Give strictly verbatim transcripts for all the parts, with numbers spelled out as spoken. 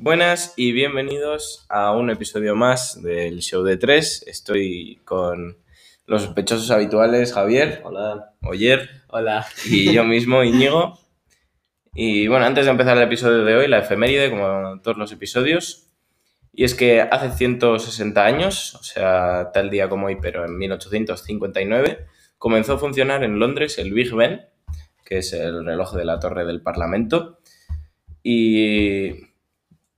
Buenas y bienvenidos a un episodio más del Show de Tres. Estoy con los sospechosos habituales, Javier. Hola. Oyer. Hola. Y yo mismo, Íñigo. Y bueno, antes de empezar el episodio de hoy, la efeméride, como todos los episodios. Y es que hace ciento sesenta años, o sea, tal día como hoy, pero en mil ochocientos cincuenta y nueve, comenzó a funcionar en Londres el Big Ben, que es el reloj de la Torre del Parlamento. Y...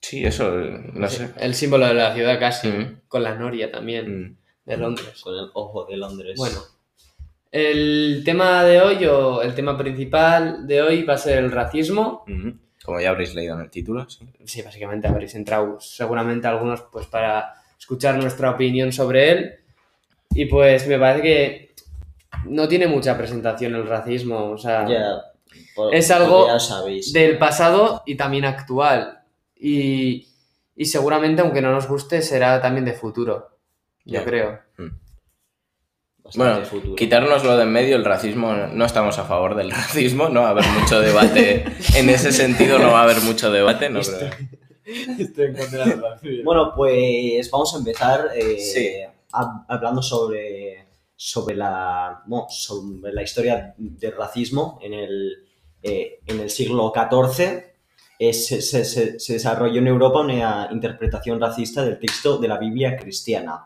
sí, eso, no sí, sé. El símbolo de la ciudad casi, mm. con la noria también mm. de Londres. Con el ojo de Londres. Bueno, el tema de hoy, o el tema principal de hoy, va a ser el racismo. Mm-hmm. Como ya habréis leído en el título, sí. Sí, básicamente habréis entrado seguramente algunos pues para escuchar nuestra opinión sobre él. Y pues me parece que no tiene mucha presentación el racismo, o sea... Yeah, por, es algo ya sabéis. Del pasado y también actual. Y, y seguramente, aunque no nos guste, será también de futuro, yo yeah. creo. Mm. Bueno, futuro. Quitárnoslo de en medio, el racismo, no estamos a favor del racismo, no va a haber mucho debate, en ese sentido no va a haber mucho debate, ¿no? Estoy, estoy en contra del racismo. Bueno, pues vamos a empezar eh, sí. a, hablando sobre, sobre, la, no, sobre la historia del racismo en el, eh, en el siglo catorce. Se, se, se, se desarrolló en Europa una interpretación racista del texto de la Biblia cristiana.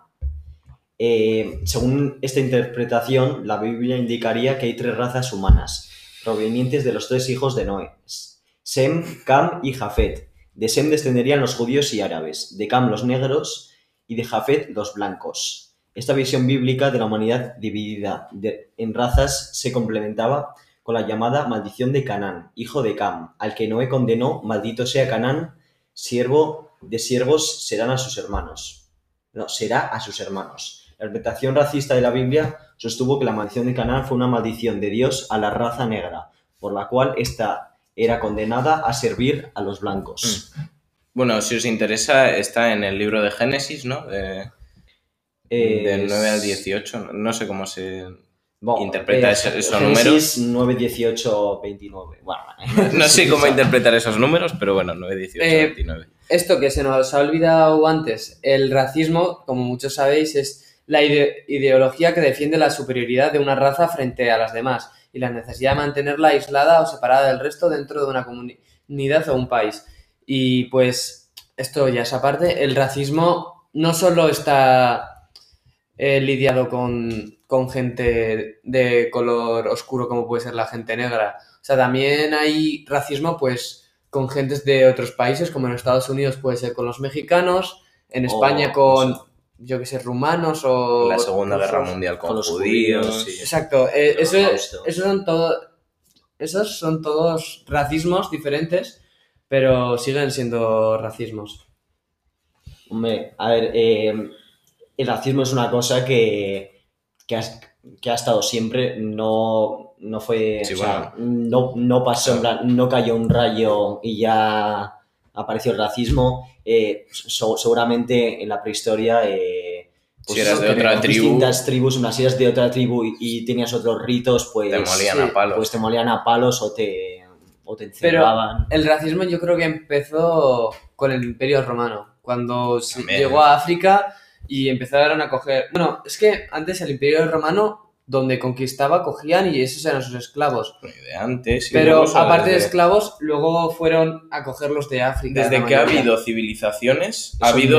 Eh, según esta interpretación, la Biblia indicaría que hay tres razas humanas, provenientes de los tres hijos de Noé, Sem, Cam y Jafet. De Sem descenderían los judíos y árabes, de Cam los negros y de Jafet los blancos. Esta visión bíblica de la humanidad dividida de, en razas se complementaba con la llamada maldición de Canaán, hijo de Cam, al que Noé condenó, maldito sea Canaán, siervo de siervos serán a sus hermanos. No, será a sus hermanos. La interpretación racista de la Biblia sostuvo que la maldición de Canaán fue una maldición de Dios a la raza negra, por la cual ésta era condenada a servir a los blancos. Bueno, si os interesa, está en el libro de Génesis, ¿no? De, eh, del nueve al dieciocho, no sé cómo se... Bueno, interpreta eh, esos, esos números. nueve, dieciocho, veintinueve. Bueno, no sé cómo interpretar esos números, pero bueno, nueve, dieciocho, veintinueve. Eh, esto que se nos ha olvidado antes, el racismo, como muchos sabéis, es la ide- ideología que defiende la superioridad de una raza frente a las demás y la necesidad de mantenerla aislada o separada del resto dentro de una comunidad o un país. Y pues, esto ya es aparte, el racismo no solo está... Eh, lidiado con, con gente de color oscuro como puede ser la gente negra. O sea, también hay racismo pues con gentes de otros países, como en Estados Unidos puede ser con los mexicanos, en España oh, con, o sea, yo qué sé, rumanos o... La Segunda Guerra Mundial con, con los judíos. judíos sí. Exacto. Eh, eso, esos, son todo, esos son todos racismos diferentes, pero siguen siendo racismos. Hombre, a ver... Eh... El racismo es una cosa que, que, ha, que ha estado siempre, no, no fue, sí, o bueno. sea, no, no pasó, no cayó un rayo y ya apareció el racismo. Eh, so, seguramente en la prehistoria, eh, pues, si eras de otra tribu, distintas tribus, unas eras de otra tribu y, y tenías otros ritos, pues te molían a palos, pues te molían a palos o te, o te encerraban. Pero el racismo yo creo que empezó con el Imperio Romano, cuando También. llegó a África... Y empezaron a coger... Bueno, es que antes el Imperio Romano, donde conquistaba, cogían y esos eran sus esclavos. De antes. Pero aparte de esclavos, luego fueron a cogerlos de África. Desde que ha habido civilizaciones, ha habido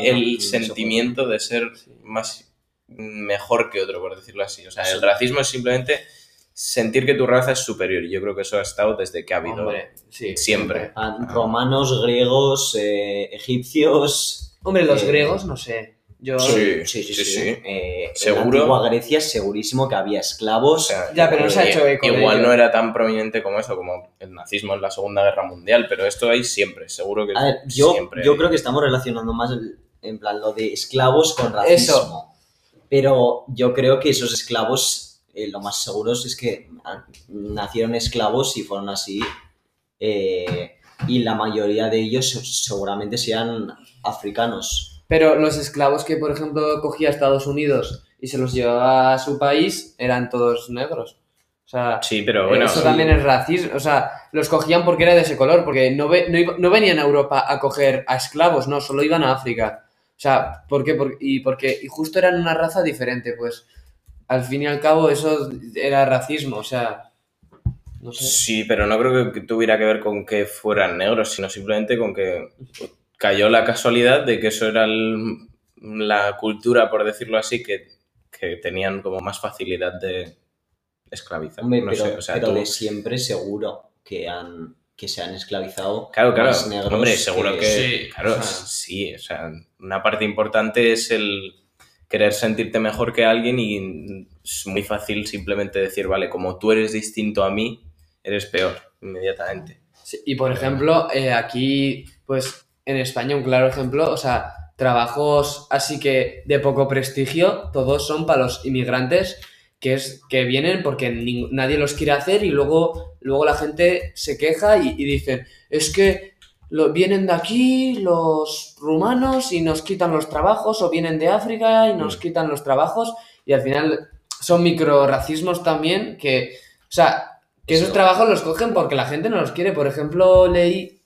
el sentimiento de ser más mejor que otro, por decirlo así. O sea, el racismo es simplemente sentir que tu raza es superior. Y yo creo que eso ha estado desde que ha habido. Hombre, sí, siempre. Romanos, griegos, eh, egipcios... Hombre, los eh, griegos, no sé... Yo... Sí, sí, sí, sí, sí. Eh, seguro. En la antigua Grecia segurísimo que había esclavos. O sea, ya, pero no se ha hecho eco. Igual no era tan prominente como eso, como el nazismo en la Segunda Guerra Mundial, pero esto hay siempre, seguro que a ver, yo, siempre. Yo hay... creo que estamos relacionando más el, en plan lo de esclavos con racismo. Eso. Pero yo creo que esos esclavos, eh, lo más seguro es que nacieron esclavos y fueron así... Eh, y la mayoría de ellos seguramente sean africanos. Pero los esclavos que, por ejemplo, cogía a Estados Unidos y se los llevaba a su país, eran todos negros. O sea, sí, pero bueno, eso sí. También es racismo. O sea, los cogían porque era de ese color, porque no, ve, no, iba, no venían a Europa a coger a esclavos, no, solo iban a África. O sea, ¿por qué? Por, y, porque, y justo eran una raza diferente, pues al fin y al cabo eso era racismo, o sea, no sé. Sí, pero no creo que tuviera que ver con que fueran negros, sino simplemente con que cayó la casualidad de que eso era el, la cultura, por decirlo así, que, que tenían como más facilidad de esclavizar. Hombre, no pero, sé, o sea, pero tú... de siempre seguro que han que se han esclavizado claro, claro. Más negros. Hombre, seguro que, que sí, claro, o sea, sí, o sea, una parte importante es el querer sentirte mejor que alguien y es muy fácil simplemente decir, vale, como tú eres distinto a mí, eres peor inmediatamente. Sí, y por ejemplo, eh, aquí, pues en España, un claro ejemplo, o sea, trabajos así que de poco prestigio, todos son para los inmigrantes, que es que vienen porque ning- nadie los quiere hacer y luego, luego la gente se queja y, y dicen, es que lo, vienen de aquí los rumanos y nos quitan los trabajos, o vienen de África y nos quitan los trabajos, y al final son microracismos también, que, o sea, que esos trabajos los cogen porque la gente no los quiere. Por ejemplo, leí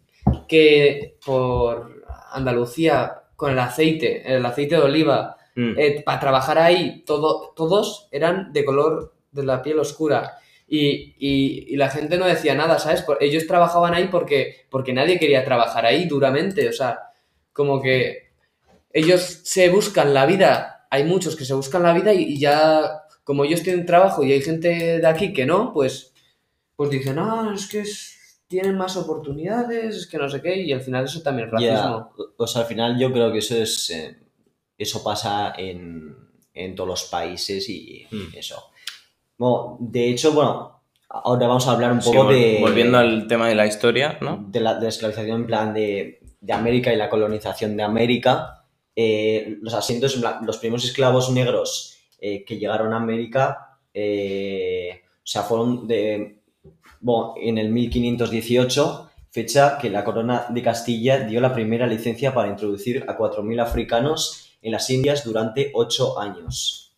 que por Andalucía, con el aceite, el aceite de oliva, Mm. Eh, para trabajar ahí todo, todos eran de color de la piel oscura y, y, y la gente no decía nada, ¿sabes? Por, ellos trabajaban ahí porque, porque nadie quería trabajar ahí duramente, o sea, como que ellos se buscan la vida, hay muchos que se buscan la vida y, y ya como ellos tienen trabajo y hay gente de aquí que no, pues, pues dicen, ah, es que es... tienen más oportunidades, es que no sé qué, y al final eso también es racismo. Yeah. O sea, al final yo creo que eso es... Eh... Eso pasa en, en todos los países y mm. eso. Bueno, de hecho, bueno, ahora vamos a hablar un poco sí, de... Volviendo al tema de la historia, ¿no? De la, de la esclavización en plan de, de América y la colonización de América. Eh, los asientos, los primeros esclavos negros eh, que llegaron a América, eh, o sea, fueron de... Bueno, en el mil quinientos dieciocho, fecha que la corona de Castilla dio la primera licencia para introducir a cuatro mil africanos en las Indias durante ocho años.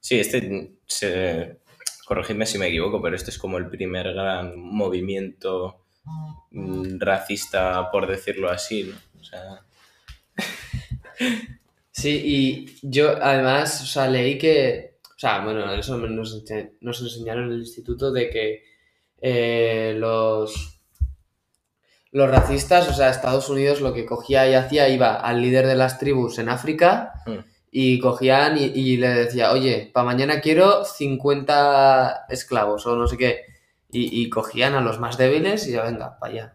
Sí, este, se, corregidme si me equivoco, pero este es como el primer gran movimiento racista, por decirlo así, ¿no? O sea... Sí, y yo además, o sea, leí que, o sea, bueno, eso nos, nos enseñaron en el instituto de que eh, los... Los racistas, o sea, Estados Unidos lo que cogía y hacía, iba al líder de las tribus en África mm. y cogían y, y le decía, oye, para mañana quiero cincuenta esclavos o no sé qué. Y, y cogían a los más débiles y ya venga, para allá.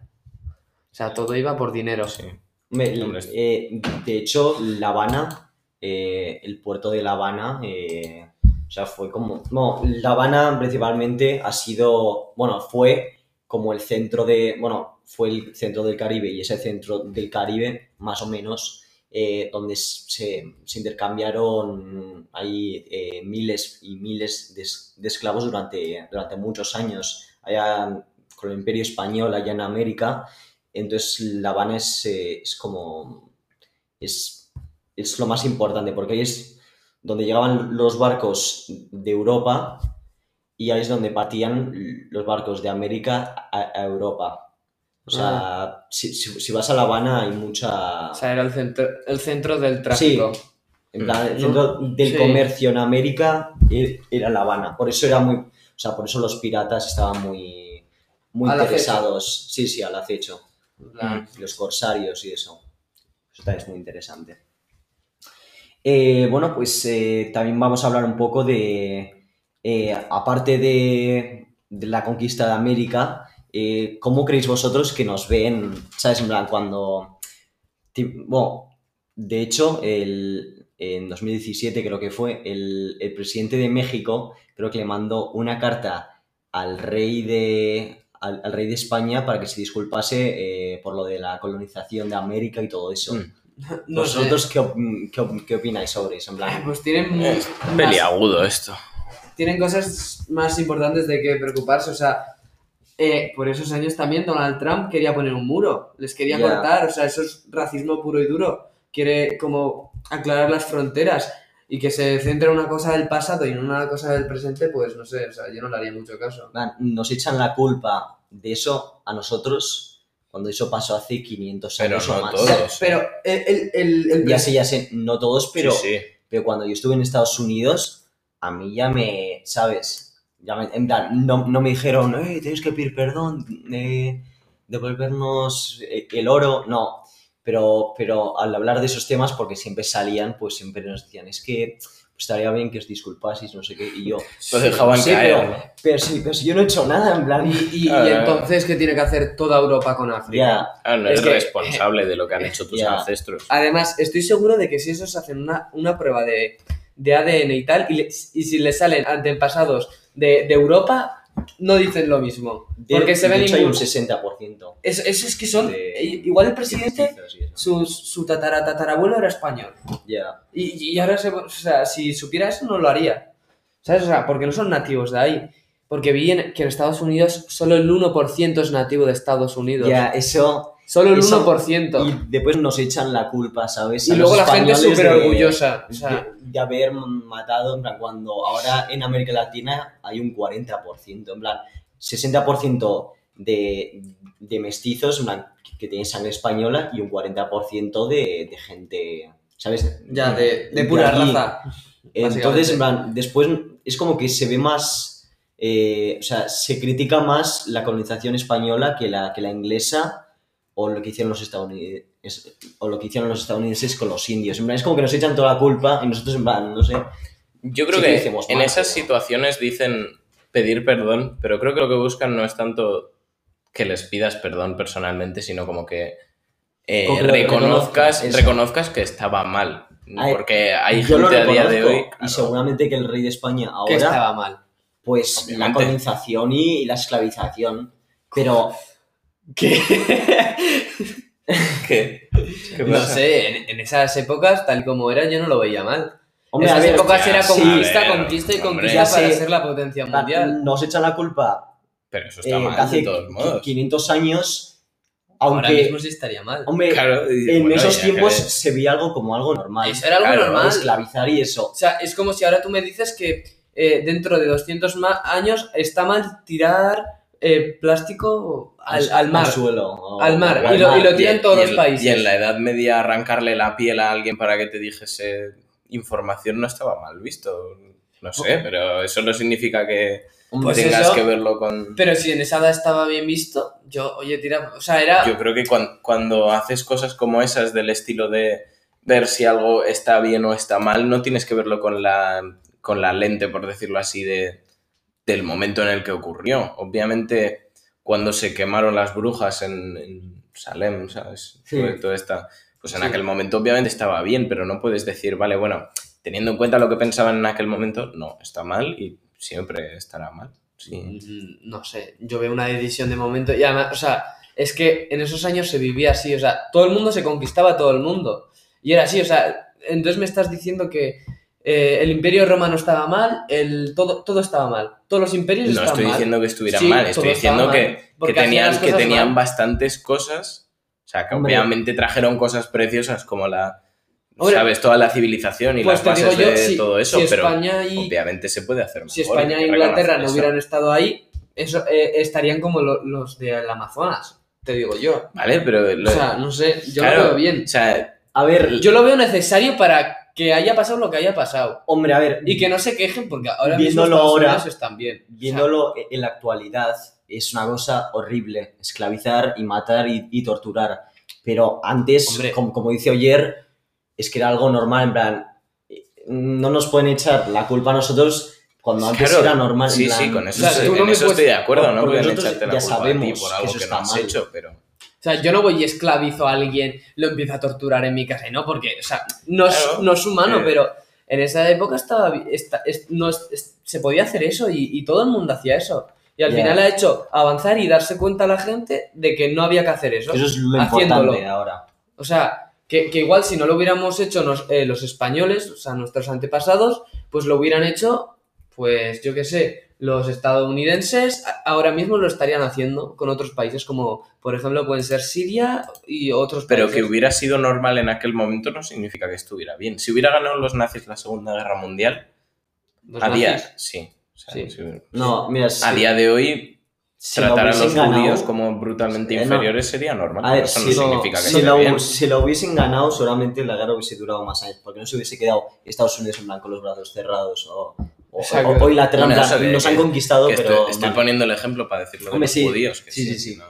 O sea, todo iba por dinero. Sí. Me, eh, de hecho, La Habana, eh, el puerto de La Habana, eh, o sea, fue como... No, La Habana principalmente ha sido, bueno, fue como el centro de... bueno. Fue el centro del Caribe y ese centro del Caribe, más o menos, eh, donde se, se intercambiaron ahí eh, miles y miles de, de esclavos durante, durante muchos años, allá con el Imperio Español, allá en América. Entonces, La Habana es, eh, es como... Es, es lo más importante, porque ahí es donde llegaban los barcos de Europa y ahí es donde partían los barcos de América a, a Europa. O sea, ah. si, si, si vas a La Habana hay mucha... O sea, era el centro, el centro del tráfico. Sí, en plan, el centro ¿no? del sí. comercio en América era La Habana. Por eso era muy... O sea, por eso los piratas estaban muy, muy interesados. Acecho. Sí, sí, al acecho. Claro. Los corsarios y eso. Eso también es muy interesante. Eh, bueno, pues eh, también vamos a hablar un poco de... Eh, aparte de, de la conquista de América... Eh, ¿Cómo creéis vosotros que nos ven? ¿Sabes? En plan, cuando... Bueno, de hecho, el, en dos mil diecisiete creo que fue, el, el presidente de México creo que le mandó una carta al rey de, al, al rey de España para que se disculpase eh, por lo de la colonización de América y todo eso. Mm. No ¿Vosotros qué, qué, qué opináis sobre eso? En plan, pues tienen muy... Es peliagudo esto. Tienen cosas más importantes de que preocuparse, o sea... Eh, por esos años también Donald Trump quería poner un muro, les quería yeah. cortar, o sea, eso es racismo puro y duro, quiere como aclarar las fronteras y que se centra en una cosa del pasado y en una cosa del presente, pues no sé, o sea, yo no le haría mucho caso. Man, nos echan la culpa de eso a nosotros cuando eso pasó hace quinientos años pero no o más. Todos. O sea, pero el, el, el... Ya sé, ya sé, no todos, pero, sí, sí. pero cuando yo estuve en Estados Unidos, a mí ya me, ¿sabes? Ya me, en plan, no, no me dijeron, eh, tienes que pedir perdón, eh, devolvernos el oro, no. Pero, pero al hablar de esos temas, porque siempre salían, pues siempre nos decían, es que pues, estaría bien que os disculpaseis, no sé qué, y yo... Los dejaban sí, caer. Pero, pero, sí, pero sí, yo no he hecho nada, en plan... Y, y, ah, y entonces, ¿qué tiene que hacer toda Europa con África? Yeah. Ah, no eres es que, responsable de lo que han hecho tus yeah. ancestros. Además, estoy seguro de que si esos hacen una, una prueba de, de A D N y tal, y, le, y si les salen antepasados de, de Europa... No dicen lo mismo. Porque de, se ven de hecho hay un sesenta por ciento. Eso es, es que son... De, igual el presidente, su, su tatara, tatarabuelo era español. Ya. Yeah. Y, y ahora, se, o sea, si supiera eso, no lo haría. ¿Sabes? O sea, porque no son nativos de ahí. Porque vi en, que en Estados Unidos solo el uno por ciento es nativo de Estados Unidos. Ya, yeah, eso... Solo el eso, uno por ciento. Y después nos echan la culpa, ¿sabes? A y luego la gente es súper orgullosa. O sea, de, de haber matado, en plan, cuando ahora en América Latina hay un cuarenta por ciento, en plan, sesenta por ciento de, de mestizos, en plan, que, que tienen sangre española y un cuarenta por ciento de, de gente, ¿sabes? Ya, de, de, de pura de raza. Entonces, en plan, después es como que se ve más, eh, o sea, se critica más la colonización española que la, que la inglesa. O lo que hicieron los estadounidenses, o lo que hicieron los estadounidenses con los indios. En plan, es como que nos echan toda la culpa y nosotros, en plan, no sé. Yo creo sí que, que mal, en esas ¿no? situaciones dicen pedir perdón, pero creo que lo que buscan no es tanto que les pidas perdón personalmente, sino como que eh, reconozcas, que reconozcas que estaba mal. Ay, porque hay gente a día de hoy... Claro, y seguramente que el rey de España ahora... Que estaba mal. Pues obviamente. La colonización y la esclavización, pero... ¿Qué? ¿Qué? ¿Qué pasa? No sé, en, en esas épocas, tal como era, yo no lo veía mal. En esas ver, épocas hostia, era conquista, ver, conquista y hombre, conquista para sé, ser la potencia mundial. Nos echan la culpa. Pero eso está eh, mal, hace de todos modos. quinientos años... Aunque, ahora mismo sí estaría mal. Hombre, claro, y, en bueno, esos tiempos que... se veía algo como algo normal. Eso era algo claro, normal. Esclavizar y eso. O sea, es como si ahora tú me dices que eh, dentro de doscientos años está mal tirar... Eh, plástico al, al mar. Al suelo. Oh, al mar. Al y, lo, mar. Y lo tiran y, todos y los el, países. Y en la Edad Media arrancarle la piel a alguien para que te dijese información no estaba mal visto. No sé, okay. Pero eso no significa que pues tengas eso, que verlo con... Pero si en esa edad estaba bien visto, yo, oye, tira... O sea, era... Yo creo que cuando, cuando haces cosas como esas del estilo de ver si algo está bien o está mal, no tienes que verlo con la, con la lente, por decirlo así, de... del momento en el que ocurrió. Obviamente, cuando se quemaron las brujas en, en Salem, ¿sabes? Sí. Todo esta, pues en sí. aquel momento obviamente estaba bien, pero no puedes decir, vale, bueno, teniendo en cuenta lo que pensaban en aquel momento, no, está mal y siempre estará mal. Sí. No sé, yo veo una decisión de momento y además, o sea, es que en esos años se vivía así, o sea, todo el mundo se conquistaba a todo el mundo y era así, o sea, entonces me estás diciendo que Eh, el Imperio Romano estaba mal, el, todo, todo estaba mal. Todos los imperios no estaban mal. No estoy diciendo que estuvieran sí, mal, estoy diciendo que, que tenían, que tenían bastantes cosas. O sea, que hombre. Obviamente trajeron cosas preciosas como la, hombre, sabes, toda la civilización y pues las bases yo, de si, todo eso, si pero y, obviamente se puede hacer mejor. Si España e Inglaterra no hubieran estado ahí, eso, eh, estarían como lo, los del Amazonas, te digo yo. Vale, pero... Lo, o sea, no sé, yo claro, lo veo bien. O sea, a ver... Yo lo veo necesario para... Que haya pasado lo que haya pasado. Hombre, a ver... Y que no se quejen porque ahora mismo Estados Unidos están bien. Viéndolo o sea, en la actualidad es una cosa horrible. Esclavizar y matar y, y torturar. Pero antes, como, como dice Oyer, es que era algo normal. En plan, no nos pueden echar la culpa a nosotros cuando antes claro, era normal. Sí, plan, sí, con eso, o sea, en no eso puedes, estoy de acuerdo. No pueden echarte la culpa a ti por algo que, que no has mal. Hecho, pero... O sea, yo no voy y esclavizo a alguien, lo empiezo a torturar en mi casa, ¿no? Porque, o sea, no es, claro, no es humano, eh. pero en esa época estaba, esta, es, no, es, se podía hacer eso y, y todo el mundo hacía eso. Y al yeah. final ha hecho avanzar y darse cuenta a la gente de que no había que hacer eso. Eso es lo haciéndolo. Importante ahora. O sea, que, que igual si no lo hubiéramos hecho nos, eh, los españoles, o sea, nuestros antepasados, pues lo hubieran hecho, pues yo qué sé, los estadounidenses ahora mismo lo estarían haciendo con otros países, como por ejemplo pueden ser Siria y otros países. Pero que hubiera sido normal en aquel momento no significa que estuviera bien. Si hubiera ganado los nazis la Segunda Guerra Mundial, a día, sí, o sea, sí. Si hubiera, no, mira, sí. A día de hoy... Si tratar lo a los ganado, judíos como brutalmente eh, inferiores no. sería normal, a ver, eso si no lo, significa que si lo, bien. Si lo hubiesen ganado, seguramente la guerra hubiese durado más años, porque no se hubiese quedado Estados Unidos en blanco, los brazos cerrados, o, o, o, o Inglaterra, bueno, nos, nos han conquistado, que pero... Estoy, estoy poniendo el ejemplo para decirlo. Hombre, de los sí, judíos. Que sí, sí, sí. sí. No.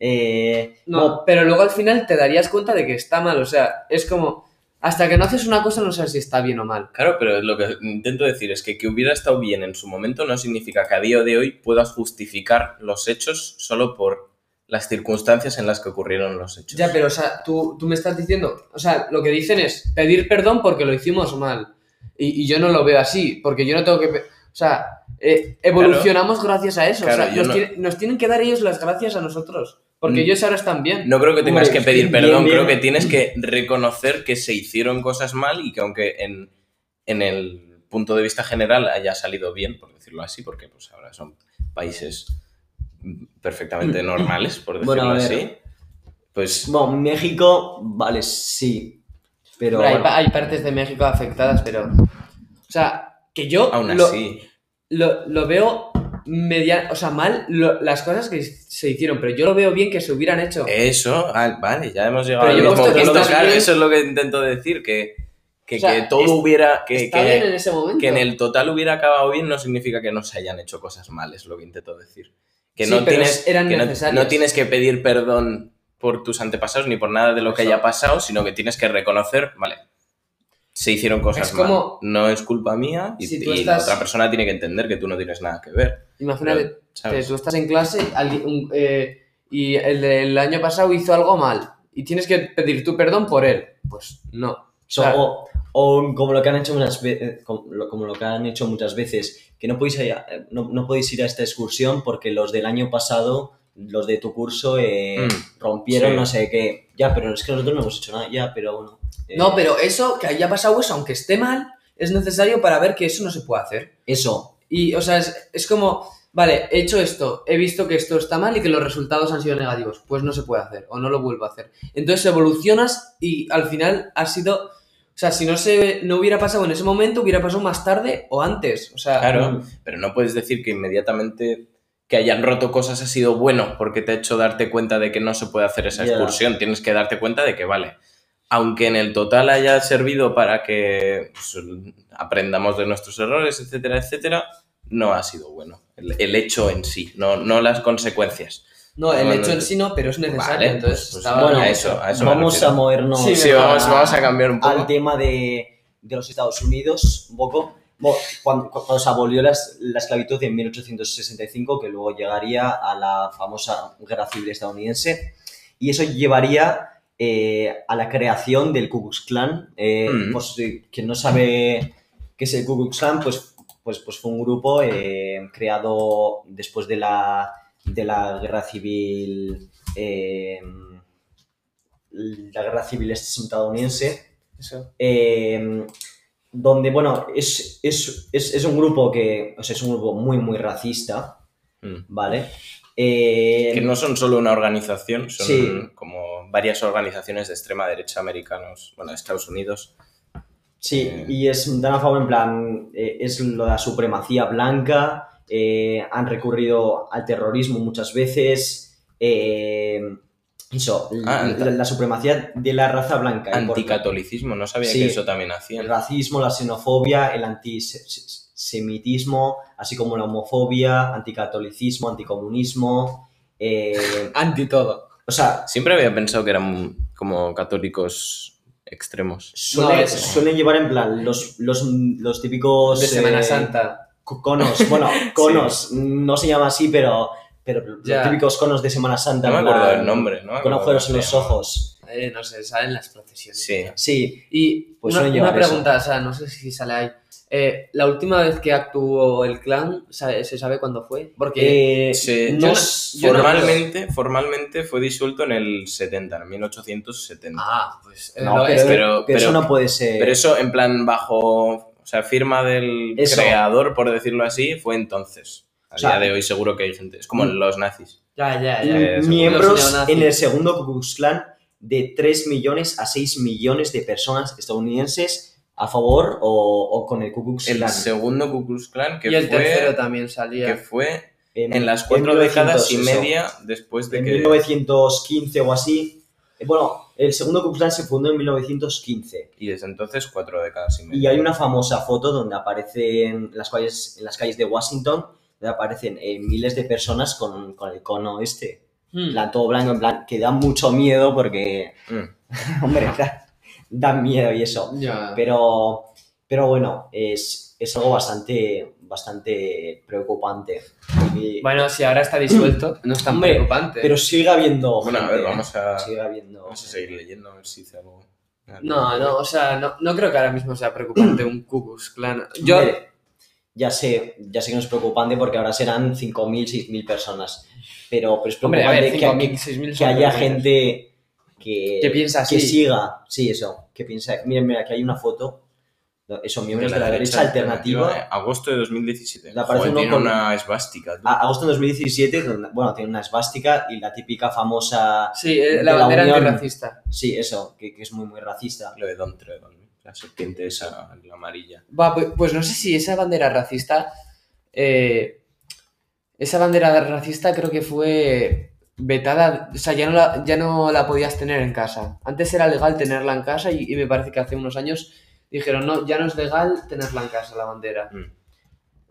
Eh, no, no, pero luego al final te darías cuenta de que está mal, o sea, es como... Hasta que no haces una cosa no sabes si está bien o mal. Claro, pero lo que intento decir es que que hubiera estado bien en su momento no significa que a día de hoy puedas justificar los hechos solo por las circunstancias en las que ocurrieron los hechos. Ya, pero o sea, tú, tú me estás diciendo... O sea, lo que dicen es pedir perdón porque lo hicimos mal. Y, y yo no lo veo así, porque yo no tengo que... O sea, eh, evolucionamos claro, gracias a eso. Claro, o sea, nos, no... tiene, nos tienen que dar ellos las gracias a nosotros. Porque ellos ahora están bien. No creo que tengas que pedir perdón, bien, bien. Creo que tienes que reconocer que se hicieron cosas mal y que aunque en, en el punto de vista general haya salido bien, por decirlo así, porque pues ahora son países perfectamente normales, por decirlo bueno, así. Pues... Bueno, México, vale, sí, pero... pero hay, pa- hay partes de México afectadas, pero... O sea, que yo... Aún así... Lo, lo, lo veo... Media, o sea, mal lo, las cosas que se hicieron, pero yo lo veo bien que se hubieran hecho. Eso, ah, vale, ya hemos llegado pero a lo que tocar, bien... Eso es lo que intento decir, que, que, o sea, que todo es, hubiera... Que, está que, bien en ese momento. Que en el total hubiera acabado bien no significa que no se hayan hecho cosas mal, es lo que intento decir. Que, sí, no, tienes, eran que no, no tienes que pedir perdón por tus antepasados ni por nada de lo que eso. Haya pasado, sino que tienes que reconocer, vale... Se hicieron cosas como, mal. No es culpa mía y, si y estás... la otra persona tiene que entender que tú no tienes nada que ver. Imagínate, pero, tú estás en clase y, un, eh, y el, el año pasado hizo algo mal y tienes que pedir tu perdón por él. Pues no. So, claro. o, o como lo que han hecho unas veces, como, lo, como lo que han hecho muchas veces, que no podéis, no, no podéis ir a esta excursión porque los del año pasado, los de tu curso, eh, mm, rompieron sí. no sé qué. Ya, pero es que nosotros no hemos hecho nada. Ya, pero bueno... No, pero eso, que haya pasado eso, aunque esté mal, es necesario para ver que eso no se puede hacer. Eso. Y, o sea, es, es como, vale, he hecho esto, he visto que esto está mal y que los resultados han sido negativos. Pues no se puede hacer, o no lo vuelvo a hacer. Entonces evolucionas y al final ha sido... O sea, si no se no hubiera pasado en ese momento, hubiera pasado más tarde o antes. O sea, claro, no... pero no puedes decir que inmediatamente... que hayan roto cosas ha sido bueno porque te ha hecho darte cuenta de que no se puede hacer esa excursión. Yeah. Tienes que darte cuenta de que, vale... Aunque en el total haya servido para que pues, aprendamos de nuestros errores, etcétera, etcétera, no ha sido bueno. El, el hecho en sí, no, no las consecuencias. No, el no, hecho no, en sí no, pero es necesario. Vale, entonces, pues, bueno, a eso, a eso vamos a movernos. Sí, sí vamos, vamos a cambiar un poco. Al tema de, de los Estados Unidos, un poco. Cuando, cuando se abolió la, la esclavitud en mil ochocientos sesenta y cinco, que luego llegaría a la famosa Guerra Civil estadounidense, y eso llevaría... Eh, a la creación del Ku Klux Klan. Eh, mm. Pues, quien no sabe qué es el Ku Klux Klan, pues, pues, pues fue un grupo eh, creado después de la, de la Guerra Civil eh, la Guerra Civil estadounidense. Eso. Eh, donde, bueno, es, es, es, es un grupo que, o sea, es un grupo muy, muy racista, mm. ¿vale? Eh, que no son solo una organización, son sí. como varias organizaciones de extrema derecha americanos, bueno, Estados Unidos. Sí, eh, y es, dan a favor en plan, eh, es la supremacía blanca, eh, han recurrido al terrorismo muchas veces, eh, eso, ah, la, la, la supremacía de la raza blanca. Anticatolicismo, no sabía sí, que eso también hacían. El racismo, la xenofobia, el antisemitismo, así como la homofobia, anticatolicismo, anticomunismo... Eh... Anti todo. O sea... Siempre había pensado que eran como católicos extremos. Suelen, no, suelen llevar en plan los, los, los típicos... De Semana eh, Santa. Conos, bueno, conos, sí. no se llama así, pero, pero los típicos conos de Semana Santa. No me acuerdo del nombre, ¿no? Con agujeros en los ojos. Eh, no sé, salen las procesiones. Sí. Sí. Y pues una, una pregunta, eso. O sea, no sé si sale ahí. Eh, la última vez que actuó el clan, ¿sabe, ¿se sabe cuándo fue? Porque eh, se, no, yo formalmente, no formalmente fue disuelto en el setenta, en mil ochocientos setenta. Ah, pues... Eh, no, pero, pero, pero eso pero, no puede ser... Pero eso en plan bajo, o sea, firma del eso. creador, por decirlo así, fue entonces. A o sea, día de hoy seguro que hay gente. Es como los nazis. Ya, ya, ya. Eh, miembros en el segundo Ku Klux Klan de tres millones a seis millones de personas estadounidenses a favor o, o con el Ku Klux Klan. El segundo Ku Klux Klan que y el fue, tercero también salía. Que fue en, en las cuatro en décadas y media eso, después de en que... En mil novecientos quince o así. Bueno, el segundo Ku Klux Klan se fundó en mil novecientos quince. Y desde entonces cuatro décadas y media. Y hay una famosa foto donde aparecen las calles, en las calles de Washington, donde aparecen eh, miles de personas con, con el cono este. Mm. La, todo blanco, en plan, que da mucho miedo porque... Mm. Hombre, da, da miedo y eso. Yeah. Pero, pero bueno, es, es algo bastante, bastante preocupante. Y, bueno, si ahora está disuelto, no es tan hombre, preocupante. Pero sigue habiendo... Bueno, gente, a ver, vamos a, sigue habiendo, vamos a seguir leyendo a ver si hace algo... No, no, o sea, no, no creo que ahora mismo sea preocupante un Ku Klux Klan. Yo... Hombre, Ya sé, ya sé que no es preocupante porque ahora serán cinco mil, seis mil personas. Pero, pero es preocupante. Hombre, ver, que, cinco mil, que, que haya gente que, que, piensa así. Que siga. Sí, eso. Que piensa. Miren, mira, aquí hay una foto. Esos miembros de la, de la derecha, derecha alternativa. alternativa eh, agosto de dos mil diecisiete. La Joder, tiene con, una esvástica. A, agosto de dos mil diecisiete, bueno, tiene una esvástica y la típica famosa... Sí, eh, la bandera la antirracista. Sí, eso, que, que es muy, muy racista. Lo de Donald Trump. La serpiente esa, la amarilla. Va, pues, pues no sé si esa bandera racista... Eh, esa bandera racista creo que fue vetada... O sea, ya no, la, ya no la podías tener en casa. Antes era legal tenerla en casa y, y me parece que hace unos años dijeron no, ya no es legal tenerla en casa, la bandera. Mm.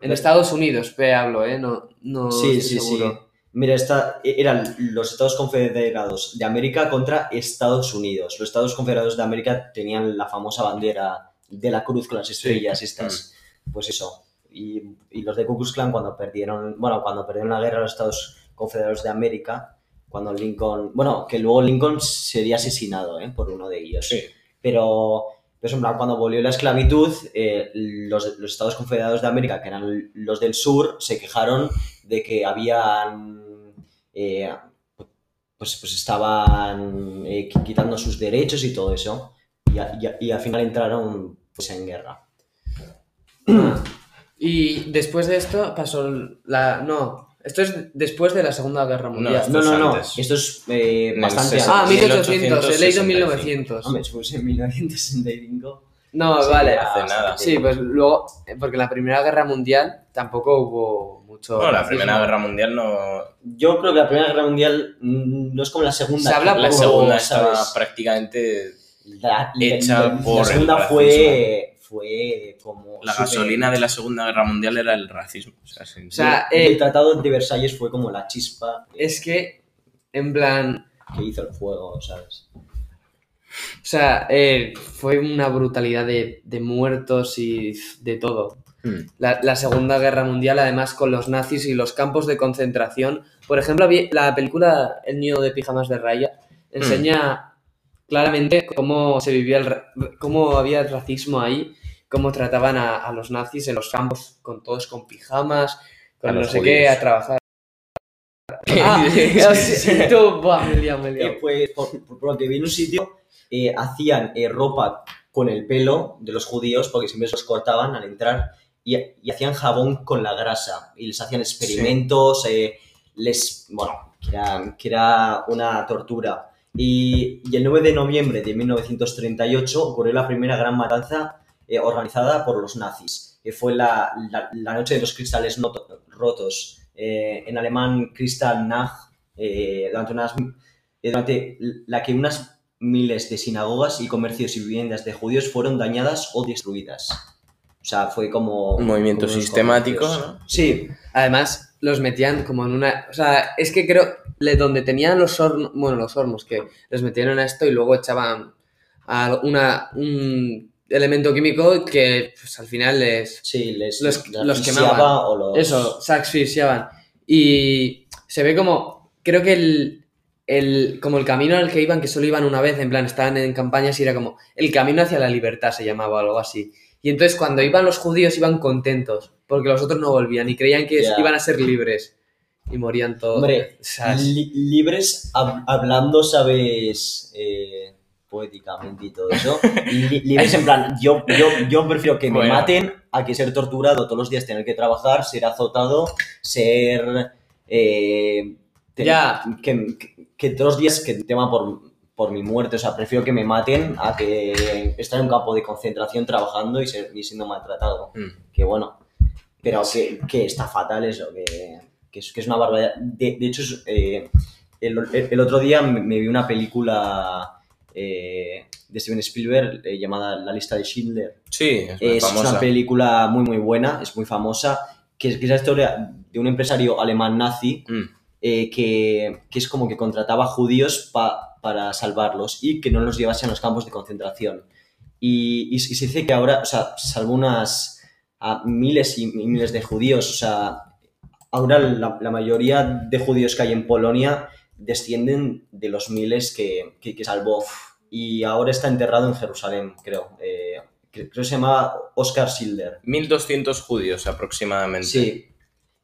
En Estados Unidos, pe, hablo, ¿eh? No, no sí, sí, seguro. Sí. Mira, esta, eran los Estados Confederados de América contra Estados Unidos. Los Estados Confederados de América tenían la famosa bandera de la cruz con las estrellas, sí, estas. Mm. Pues eso. Y, y los de Ku Klux Klan cuando perdieron, bueno, cuando perdieron la guerra los Estados Confederados de América, cuando Lincoln, bueno, que luego Lincoln sería asesinado, ¿eh? Por uno de ellos. Sí. Pero, pues, en plan, cuando volvió la esclavitud, eh, los, los Estados Confederados de América, que eran los del sur, se quejaron de que habían Eh, pues, pues estaban eh, quitando sus derechos y todo eso y, a, y, a, y al final entraron pues, en guerra. Y después de esto pasó la... No, esto es después de la Segunda Guerra Mundial. No, no, no, no. Esto es eh, bastante antes. Ah, mil ochocientos, he leído mil novecientos. Hombre, pues en mil novecientos sesenta y cinco... No, sí, vale. Hace nada. Sí, pues luego, porque en la Primera Guerra Mundial tampoco hubo mucho... No, la Primera Guerra Mundial no... Yo creo que la Primera Guerra Mundial no es como la Segunda. Se habla por... La Segunda estaba prácticamente la, hecha la, por... La Segunda el fue, fue como... La super... gasolina de la Segunda Guerra Mundial era el racismo. O sea, sin... o sea el, eh, el Tratado de Versalles fue como la chispa. Es que, en plan... Que hizo el fuego, ¿sabes? O sea, eh, fue una brutalidad de, de muertos y de todo. Mm. La, la Segunda Guerra Mundial, además, con los nazis y los campos de concentración. Por ejemplo, la película El niño de pijamas de raya enseña mm. claramente cómo se vivía, el, cómo había el racismo ahí, cómo trataban a, a los nazis en los campos, con todos con pijamas, con no sé qué, a trabajar. Ah, tú, bah, me he liado, me he liado. Eh, pues, por, por, por lo que vi en un sitio... Eh, hacían eh, ropa con el pelo de los judíos porque siempre se los cortaban al entrar y, y hacían jabón con la grasa y les hacían experimentos, sí. eh, les bueno, que era, que era una tortura. Y, y el nueve de noviembre de mil novecientos treinta y ocho ocurrió la primera gran matanza eh, organizada por los nazis. Eh, fue la, la, la noche de los cristales no, rotos, eh, en alemán Kristallnacht, eh, durante, unas, eh, durante la que unas... miles de sinagogas y comercios y viviendas de judíos fueron dañadas o destruidas. O sea, fue como... Un movimiento como sistemático, ¿no? Sí. Además, los metían como en una... O sea, es que creo... Donde tenían los hornos... Bueno, los hornos que les metieron a esto y luego echaban a una, un elemento químico que pues, al final les... Sí, les... Los, les los quemaban. O los... Eso, se asfixiaban. Y se ve como... Creo que el... El, como el camino al que iban, que solo iban una vez, en plan, estaban en campañas y era como el camino hacia la libertad se llamaba, algo así. Y entonces cuando iban los judíos iban contentos, porque los otros no volvían y creían que yeah. iban a ser libres. Y morían todos. Hombre, li libres hab hablando, ¿sabes? Eh, poéticamente y todo eso. Y le ves en plan, yo, yo, yo prefiero que me bueno. maten a que ser torturado todos los días, tener que trabajar, ser azotado, ser... Eh, ten, ya. Que, que, que todos los días que tema por, por mi muerte, o sea, prefiero que me maten a que estar en un campo de concentración trabajando y, ser, y siendo maltratado. Mm. Que bueno, pero que, que está fatal eso, que, que, es, que es una barbaridad. De, de hecho, eh, el, el otro día me, me vi una película... Eh, de Steven Spielberg eh, llamada La lista de Schindler. Sí, es, eh, es una película muy muy buena, es muy famosa, que es, que es la historia de un empresario alemán nazi mm. eh, que, que es como que contrataba judíos pa, para salvarlos y que no los llevase a los campos de concentración. Y, y, y se dice que ahora, o sea, salvó unas a miles y miles de judíos, o sea, ahora la, la mayoría de judíos que hay en Polonia descienden de los miles que, que, que salvó, y ahora está enterrado en Jerusalén, creo. Eh, creo que se llama Oscar Schilder. mil doscientos judíos aproximadamente. Sí.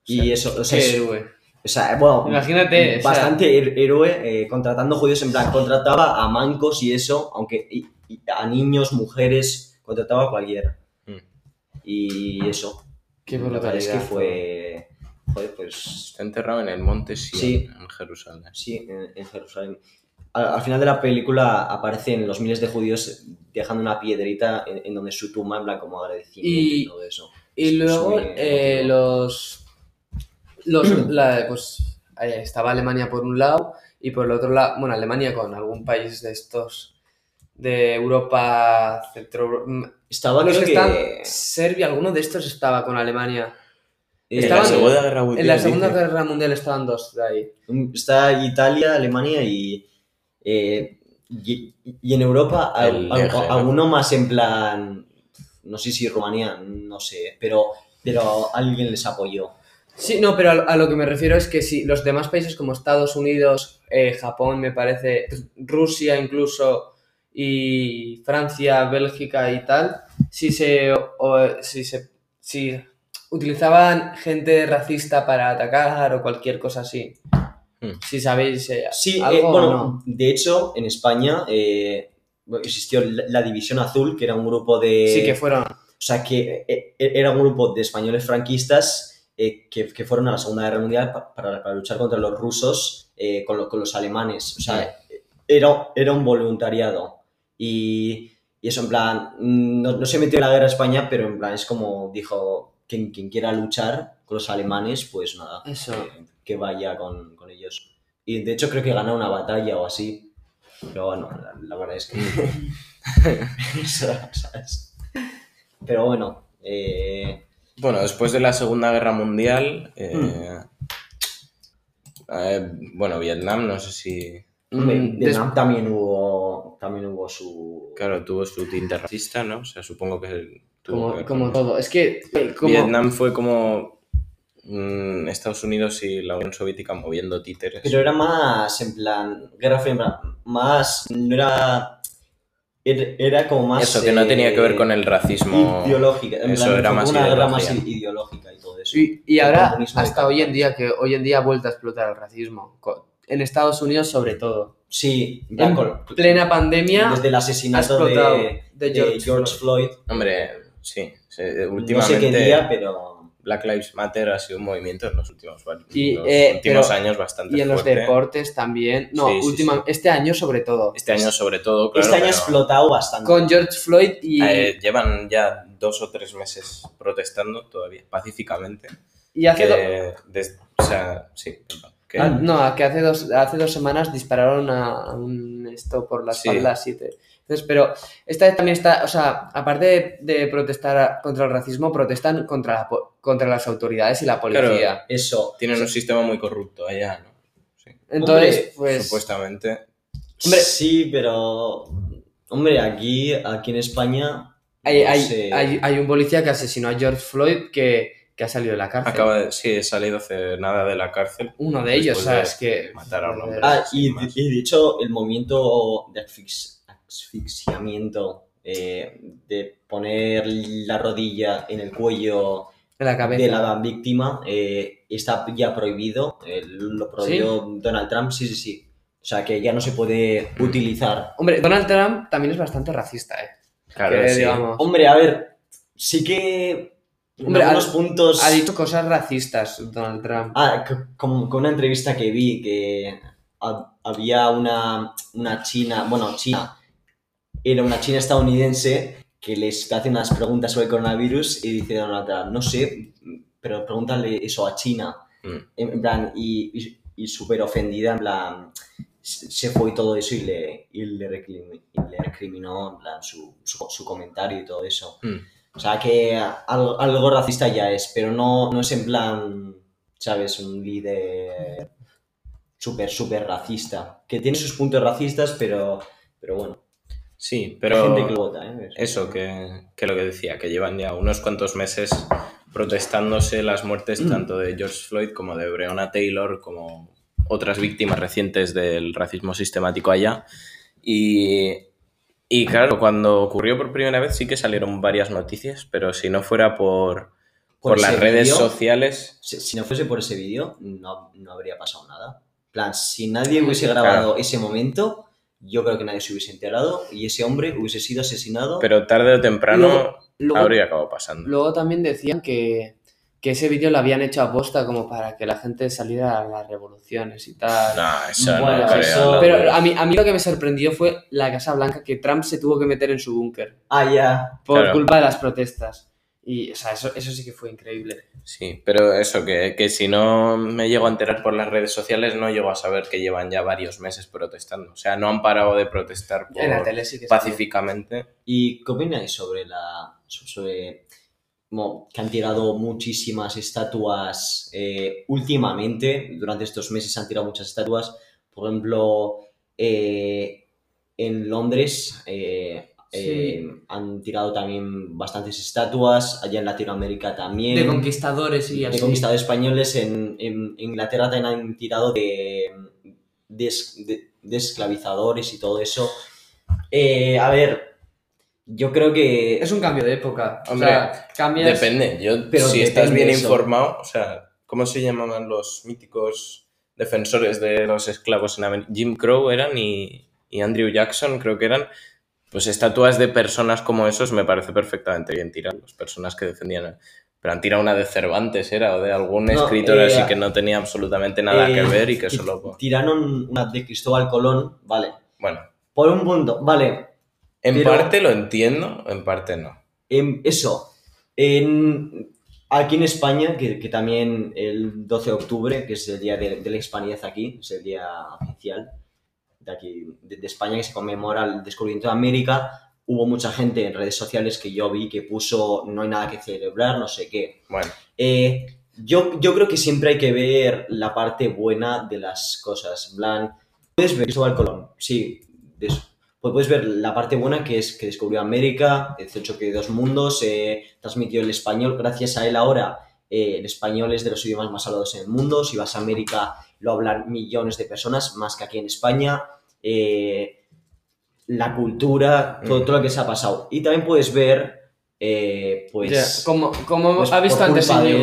Y o sea, eso, o sea, qué es, héroe. O sea, bueno, imagínate, bastante o sea... héroe eh, contratando judíos, en plan, contrataba a mancos y eso, aunque y, y a niños, mujeres, contrataba a cualquiera. Mm. Y eso. Qué brutalidad. Es que fue... Joder, pues... Está enterrado en el monte, sí, sí. En Jerusalén. Sí, en, en Jerusalén. Al, al final de la película aparecen los miles de judíos dejando una piedrita en, en donde su tumba, en plan, como agradecimiento y, y todo eso. Y es, luego eh, los... los la, pues estaba Alemania por un lado y por el otro lado... Bueno, Alemania con algún país de estos... de Europa, Centro... Estaba los que... Están, Serbia, alguno de estos estaba con Alemania... Estaban, en la Segunda Guerra Mundial. En la Segunda Guerra Mundial estaban dos de ahí. Está Italia, Alemania y... Eh, y, y en Europa alguno más en plan... No sé si Rumanía, no sé. Pero, pero alguien les apoyó. Sí, no, pero a, a lo que me refiero es que si los demás países como Estados Unidos, eh, Japón, me parece, Rusia incluso, y Francia, Bélgica y tal, si se... O, si se si, utilizaban gente racista para atacar o cualquier cosa así. Hmm. Si sabéis eh, sí, algo, eh, bueno, no. De hecho, en España eh, existió la, la División Azul, que era un grupo de... Sí, que fueron... O sea, que eh, era un grupo de españoles franquistas eh, que, que fueron a la Segunda Guerra Mundial para, para, para luchar contra los rusos eh, con, lo, con los alemanes. O sea, sí. era, era un voluntariado. Y, y eso, en plan, no, no se metió en la guerra a España, pero en plan es como dijo... Quien, quien quiera luchar con los alemanes, pues nada, eso. Que, que vaya con, con ellos. Y de hecho creo que ganó una batalla o así, pero bueno, la, la verdad es que... eso, ¿sabes? Pero bueno... Eh... Bueno, después de la Segunda Guerra Mundial, eh... Mm. Eh, bueno, Vietnam, no sé si... Mm, Vietnam Des... también hubo también hubo su... Claro, tuvo su tinte racista, ¿no? O sea, supongo que... El... Como, como todo. Es que... Como... Vietnam fue como mmm, Estados Unidos y la Unión Soviética moviendo títeres. Pero era más en plan... Guerra Fría, más... No era... Era como más... Eso, que eh, no tenía que ver con el racismo... Ideológica. En eso plan, era más una guerra más ideológica y todo eso. Y, y ahora, hasta hoy en día, que hoy en día ha vuelto a explotar el racismo. En Estados Unidos, sobre todo. Sí, en plan, plena pandemia... Desde el asesinato de, de George, George Floyd. Hombre... Sí, últimamente no sé qué día, pero... Black Lives Matter ha sido un movimiento en los últimos, y, los eh, últimos pero, años bastante fuerte. Y en fuerte. Los deportes también. No, sí, última, sí, sí. Este año sobre todo. Este año sobre todo, claro. Este año ha explotado bastante. Con George Floyd y... Eh, llevan ya dos o tres meses protestando todavía, pacíficamente. Y hace que, do... des, O sea, sí, perdón. Que... Ah, no, que hace dos, hace dos semanas dispararon a un esto por la espalda, sí. siete... Entonces, pero esta vez también está, o sea, aparte de, de protestar contra el racismo, protestan contra, la, contra las autoridades y la policía. Claro, eso. Tienen sí. un sistema muy corrupto allá, ¿no? Sí. Entonces, hombre, pues... Supuestamente. Hombre, sí, pero... Hombre, aquí, aquí en España... Hay, no hay, sé... hay, hay un policía que asesinó a George Floyd que, que ha salido de la cárcel. Acaba de, sí, ha salido hace nada de la cárcel. Uno de ellos, ¿sabes? Que... Matar a un hombre. Ah, y, y de hecho, el movimiento de asfixia. asfixiamiento, eh, de poner la rodilla en el cuello de la, cabeza. De la víctima, eh, está ya prohibido, eh, lo prohibió ¿Sí? Donald Trump, sí, sí, sí. O sea, que ya no se puede utilizar. Hombre, Donald Trump también es bastante racista, ¿eh? Claro, que, sí. Digamos... Hombre, a ver, sí que... Hombre, en algunos ha, puntos... Ha dicho cosas racistas Donald Trump. Ah, con, con una entrevista que vi que ha, había una, una china... Bueno, china. Era una china estadounidense que les hace unas preguntas sobre el coronavirus y dice Donald Trump, no sé, pero pregúntale eso a China. Mm. En, en plan, y... y Y súper ofendida, en plan, se fue y todo eso y le, y le, recriminó, y le recriminó en plan, su, su, su comentario y todo eso. Mm. O sea, que algo, algo racista ya es, pero no, no es en plan, ¿sabes? Un líder súper, súper racista. Que tiene sus puntos racistas, pero, pero bueno. Sí, pero... Hay gente que lo vota, ¿eh? Eso, que, que lo que decía, que llevan ya unos cuantos meses... protestándose las muertes tanto de George Floyd como de Breonna Taylor, como otras víctimas recientes del racismo sistemático allá. Y, y claro, cuando ocurrió por primera vez sí que salieron varias noticias, pero si no fuera por, por, por las redes video, sociales... Si, si no fuese por ese vídeo, no, no habría pasado nada. En plan, si nadie hubiese grabado claro. ese momento, yo creo que nadie se hubiese enterado y ese hombre hubiese sido asesinado. Pero tarde o temprano... No. Luego, habría acabado pasando. Luego también decían que, que ese vídeo lo habían hecho a posta como para que la gente saliera a las revoluciones y tal. Nah, esa bueno, no, creo, eso... Pero a mí, a mí lo que me sorprendió fue la Casa Blanca, que Trump se tuvo que meter en su búnker. Ah, ya. Yeah. Por claro. culpa de las protestas. Y, o sea, eso, eso sí que fue increíble. Sí, pero eso, que, que si no me llego a enterar por las redes sociales, no llego a saber que llevan ya varios meses protestando. O sea, no han parado de protestar por, en la tele sí que pacíficamente. ¿Y qué opináis sobre la... sobre bueno, que han tirado muchísimas estatuas eh, últimamente, durante estos meses han tirado muchas estatuas, por ejemplo, eh, en Londres eh, sí. eh, han tirado también bastantes estatuas, allá en Latinoamérica también. De conquistadores y así. De conquistadores españoles, en, en, en Inglaterra también han tirado de, de, de, de esclavizadores y todo eso. Eh, a ver... Yo creo que... Es un cambio de época. Hombre, o sea, cambias... Depende. Yo, pero si estás bien eso. informado... O sea, ¿cómo se llamaban los míticos defensores de los esclavos en América? Jim Crow eran y, y Andrew Jackson creo que eran. Pues estatuas de personas como esos me parece perfectamente bien tirar. Las personas que defendían... Pero han tirado una de Cervantes, era, o de algún no, escritor eh, así que no tenía absolutamente nada eh, que ver y que solo... Tiraron una de Cristóbal Colón, vale. Bueno. Por un punto, vale... En pero, parte lo entiendo, en parte no. En eso, en, aquí en España, que, que también el doce de octubre, que es el día de, de la hispanidad aquí, es el día oficial de aquí de, de España, que se conmemora el descubrimiento de América, hubo mucha gente en redes sociales que yo vi que puso no hay nada que celebrar, no sé qué. Bueno. Eh, yo, yo creo que siempre hay que ver la parte buena de las cosas. Blan, ¿puedes ver Cristóbal Colón? Sí, de eso. Pues puedes ver la parte buena que es que descubrió América, el hecho que dos mundos, eh, transmitió el español, gracias a él ahora eh, el español es de los idiomas más hablados en el mundo, si vas a América lo hablan millones de personas, más que aquí en España, eh, la cultura, todo, mm. todo lo que se ha pasado. Y también puedes ver, eh, pues... Yeah. Como, como pues, ha visto antes, del...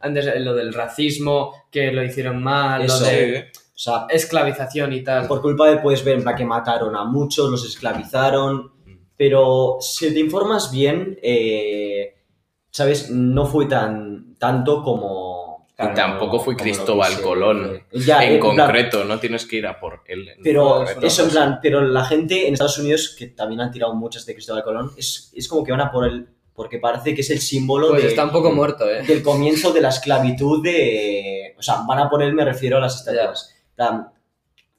antes lo del racismo, que lo hicieron mal, eso. Lo de... O sea, esclavización y tal. Por culpa de puedes ver en plan que mataron a muchos, los esclavizaron, pero si te informas bien, eh, ¿sabes? No fue tan tanto como... Claro, y tampoco no, fue Cristóbal Colón eh, ya, en eh, concreto, plan, no tienes que ir a por él. Pero concreto, eso en plan, pero la gente en Estados Unidos, que también han tirado muchas de Cristóbal Colón, es, es como que van a por él, porque parece que es el símbolo pues de, está un poco muerto, ¿eh? Del comienzo de la esclavitud de... O sea, van a por él, me refiero a las estatuas.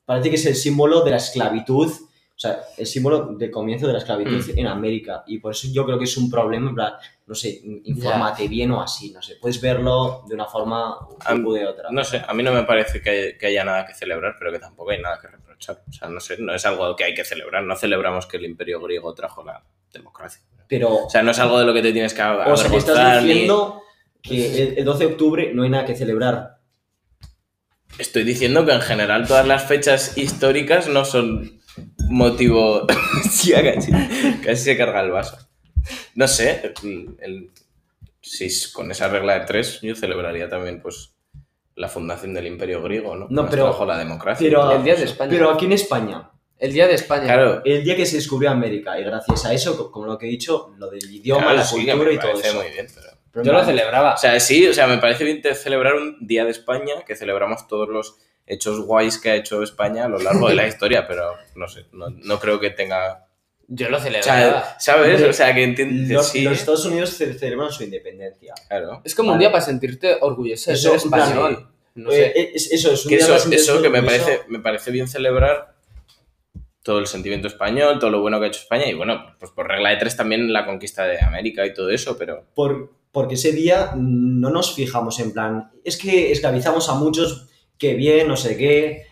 Parece que es el símbolo de la esclavitud, o sea, el símbolo del comienzo de la esclavitud mm. en América. Y por eso yo creo que es un problema, en plan, no sé, infórmate yeah. bien o así, no sé. Puedes verlo de una forma o de otra. No sé, a mí no me parece que, hay, que haya nada que celebrar, pero que tampoco hay nada que reprochar. O sea, no sé, no es algo que hay que celebrar. No celebramos que el Imperio griego trajo la democracia. Pero, o sea, no es algo de lo que te tienes que avergonzar. O sea, que estás diciendo ni... que el doce de octubre no hay nada que celebrar. Estoy diciendo que en general todas las fechas históricas no son motivo... casi, casi se carga el vaso. No sé, el, el, si con esa regla de tres yo celebraría también pues la fundación del Imperio griego, ¿no? No, pero bajo la democracia. Pero, el día de España. Pero aquí en España. El día de España. Claro. El día que se descubrió América. Y gracias a eso, como lo que he dicho, lo del idioma, claro, la sí, cultura y todo eso. Muy bien, pero... Pero yo lo celebraba. O sea, sí, o sea, me parece bien celebrar un Día de España, que celebramos todos los hechos guays que ha hecho España a lo largo de la historia, pero no sé, no, no creo que tenga... Yo lo celebraba. O sea, ¿sabes? O sea, que entiendes... Los, sí. los Estados Unidos celebran su independencia. Claro. Es como vale. un día para sentirte orgulloso de ser español. Plan, no sé. eh, es, eso es un que día eso, para eso que me parece, me parece bien celebrar todo el sentimiento español, todo lo bueno que ha hecho España y, bueno, pues por regla de tres también la conquista de América y todo eso, pero... Por... Porque ese día no nos fijamos en plan, es que esclavizamos a muchos, que bien, no sé qué,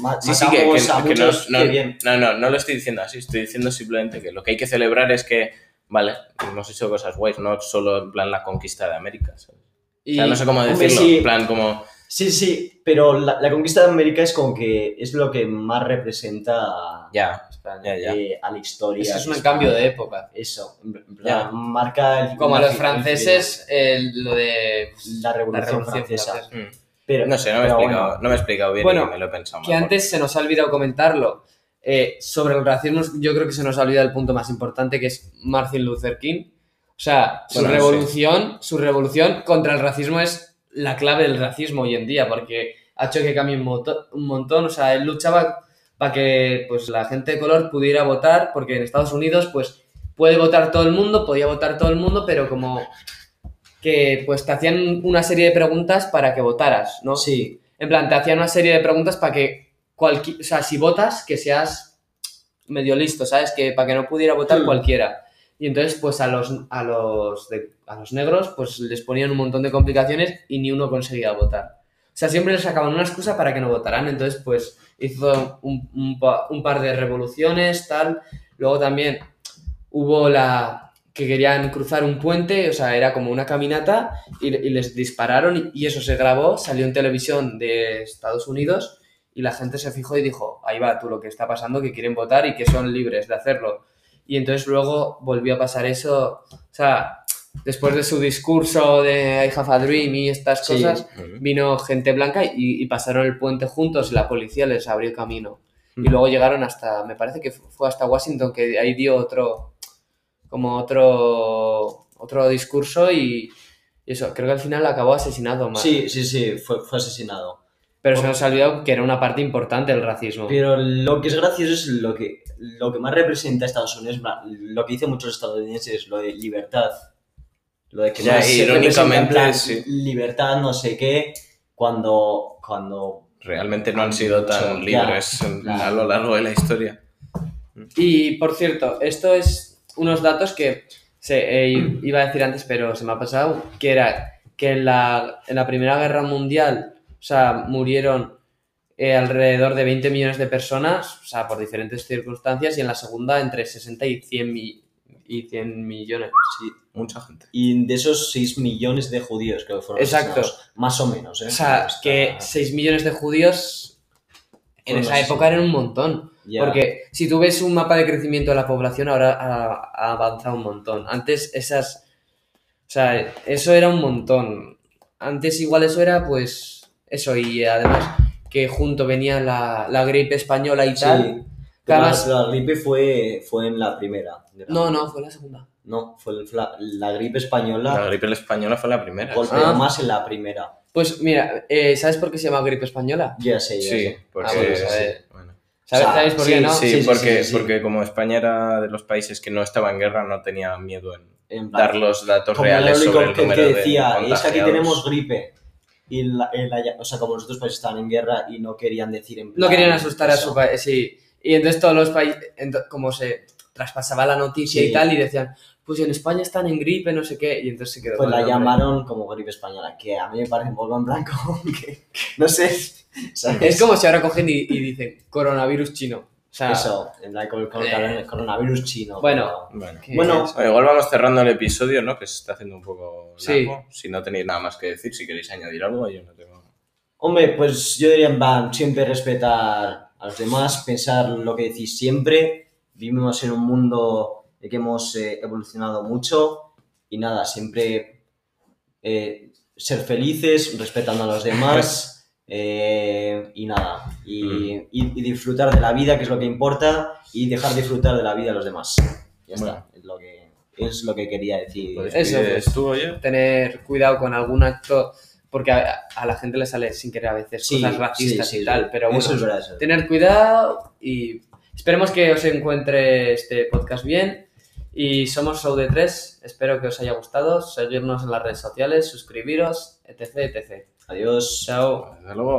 matamos sí, sí, que, que, a que muchos, no, no, que bien. No, no, no lo estoy diciendo así, estoy diciendo simplemente que lo que hay que celebrar es que, vale, hemos hecho cosas guays, no solo en plan la conquista de América, ¿sabes? Y, o sea, no sé cómo decirlo, hombre, sí, en plan como... Sí, sí, pero la, la conquista de América es como que es lo que más representa ya, España, ya, eh, ya. a la historia. Eso es un España. Cambio de época. Eso, en plan, marca... El, como a los franceses, el, lo de la Revolución, la Revolución Francesa. Francesa. Mm. Pero, no sé, no me, he explicado, bueno. no me he explicado bien bueno, me lo he pensado. Que mejor. Antes se nos ha olvidado comentarlo. Eh, sobre el racismo, yo creo que se nos ha olvidado el punto más importante, que es Martin Luther King. O sea, bueno, su revolución, sí. su revolución contra el racismo es... la clave del racismo hoy en día, porque ha hecho que cambie un montón, un montón. O sea, él luchaba para que pues, la gente de color pudiera votar, porque en Estados Unidos pues puede votar todo el mundo, podía votar todo el mundo, pero como que pues te hacían una serie de preguntas para que votaras, ¿no? Sí. En plan, te hacían una serie de preguntas para que cualquier... O sea, si votas, que seas medio listo, ¿sabes? Que para que no pudiera votar mm. cualquiera. Y entonces, pues a los a los de, a los negros, pues les ponían un montón de complicaciones y ni uno conseguía votar. O sea, siempre les sacaban una excusa para que no votaran. Entonces, pues hizo un, un, un par de revoluciones, tal. Luego también hubo la que querían cruzar un puente, o sea, era como una caminata y, y les dispararon y, y eso se grabó, salió en televisión de Estados Unidos y la gente se fijó y dijo, ahí va tú lo que está pasando, que quieren votar y que son libres de hacerlo. Y entonces luego volvió a pasar eso, o sea, después de su discurso de I have a dream y estas cosas, sí. vino gente blanca y, y pasaron el puente juntos y la policía les abrió camino. Mm. Y luego llegaron hasta, me parece que fue hasta Washington, que ahí dio otro, como otro, otro discurso y, y eso, creo que al final acabó asesinado más. Sí, sí, sí, fue, fue asesinado. Pero se nos ha olvidado que era una parte importante del racismo. Pero lo que es gracioso es lo que, lo que más representa a Estados Unidos, lo que dicen muchos estadounidenses, lo de libertad. Lo de que ya, más irónicamente, plan, sí. libertad, no sé qué, cuando... cuando realmente no han sido tan libres ya, claro. a lo largo de la historia. Y, por cierto, esto es unos datos que se, eh, iba a decir antes, pero se me ha pasado, que era que en la, en la Primera Guerra Mundial... O sea, murieron eh, alrededor de veinte millones de personas, o sea, por diferentes circunstancias, y en la segunda entre sesenta y cien millones. Sí, mucha gente. Y de esos seis millones de judíos que fueron Exacto. asesinados, más o menos. ¿eh? O sea, Hasta... que seis millones de judíos en bueno, esa época sí. eran un montón. Yeah. Porque si tú ves un mapa de crecimiento de la población, ahora ha avanzado un montón. Antes esas... O sea, eso era un montón. Antes igual eso era, pues... Eso, y además que junto venía la, la gripe española y sí, tal. Además, la, la gripe fue, fue en la primera. La... No, no, fue en la segunda. No, fue la, la gripe española. La gripe española fue la primera. Golpeó ah. más en la primera. Pues mira, eh, ¿sabes por qué se llama gripe española? Ya sé, ya sí, sé. Porque, ah, bueno, ¿sabes? Sí, bueno. ¿Sabes, o sea, ¿sabes por sí, qué no? Sí, sí, sí, porque, sí, sí, porque como España era de los países que no estaba en guerra, no tenía miedo en, en dar los datos como reales sobre el número que decía, de es que aquí tenemos gripe. Y la, la, o sea, como los otros países estaban en guerra y no querían decir en plan, no querían asustar eso. A su país, sí. Y entonces todos los países, como se traspasaba la noticia sí. y tal, y decían, pues en España están en gripe, no sé qué, y entonces se quedó. Pues la nombre. Llamaron como gripe española, que a mí me parece un polvo en blanco, que no sé. ¿Sabes? Es como si ahora cogen y, y dicen, coronavirus chino. O sea, eso, el, el, el coronavirus chino. Bueno, bueno. bueno o igual vamos cerrando el episodio, ¿no? Que se está haciendo un poco largo. Sí. Si no tenéis nada más que decir, si queréis añadir algo, yo no tengo... Hombre, pues yo diría, van, siempre respetar a los demás, pensar lo que decís siempre. Vivimos en un mundo de que hemos eh, evolucionado mucho y nada, siempre eh, ser felices, respetando a los demás eh, y nada. Y, mm. y, y disfrutar de la vida, que es lo que importa, y dejar disfrutar de la vida a los demás. Ya bueno. está, es lo que, es lo que quería decir. Pues eso, pues, tú, oye. Tener cuidado con algún acto, porque a, a la gente le sale sin querer a veces sí, cosas racistas sí, sí, y tal, sí, pero bueno, eso es verdad, eso. Tener cuidado y esperemos que os encuentre este podcast bien. Y somos Show de Tres, espero que os haya gustado, seguirnos en las redes sociales, suscribiros, etcétera, etcétera. Adiós. Chao. Hasta luego.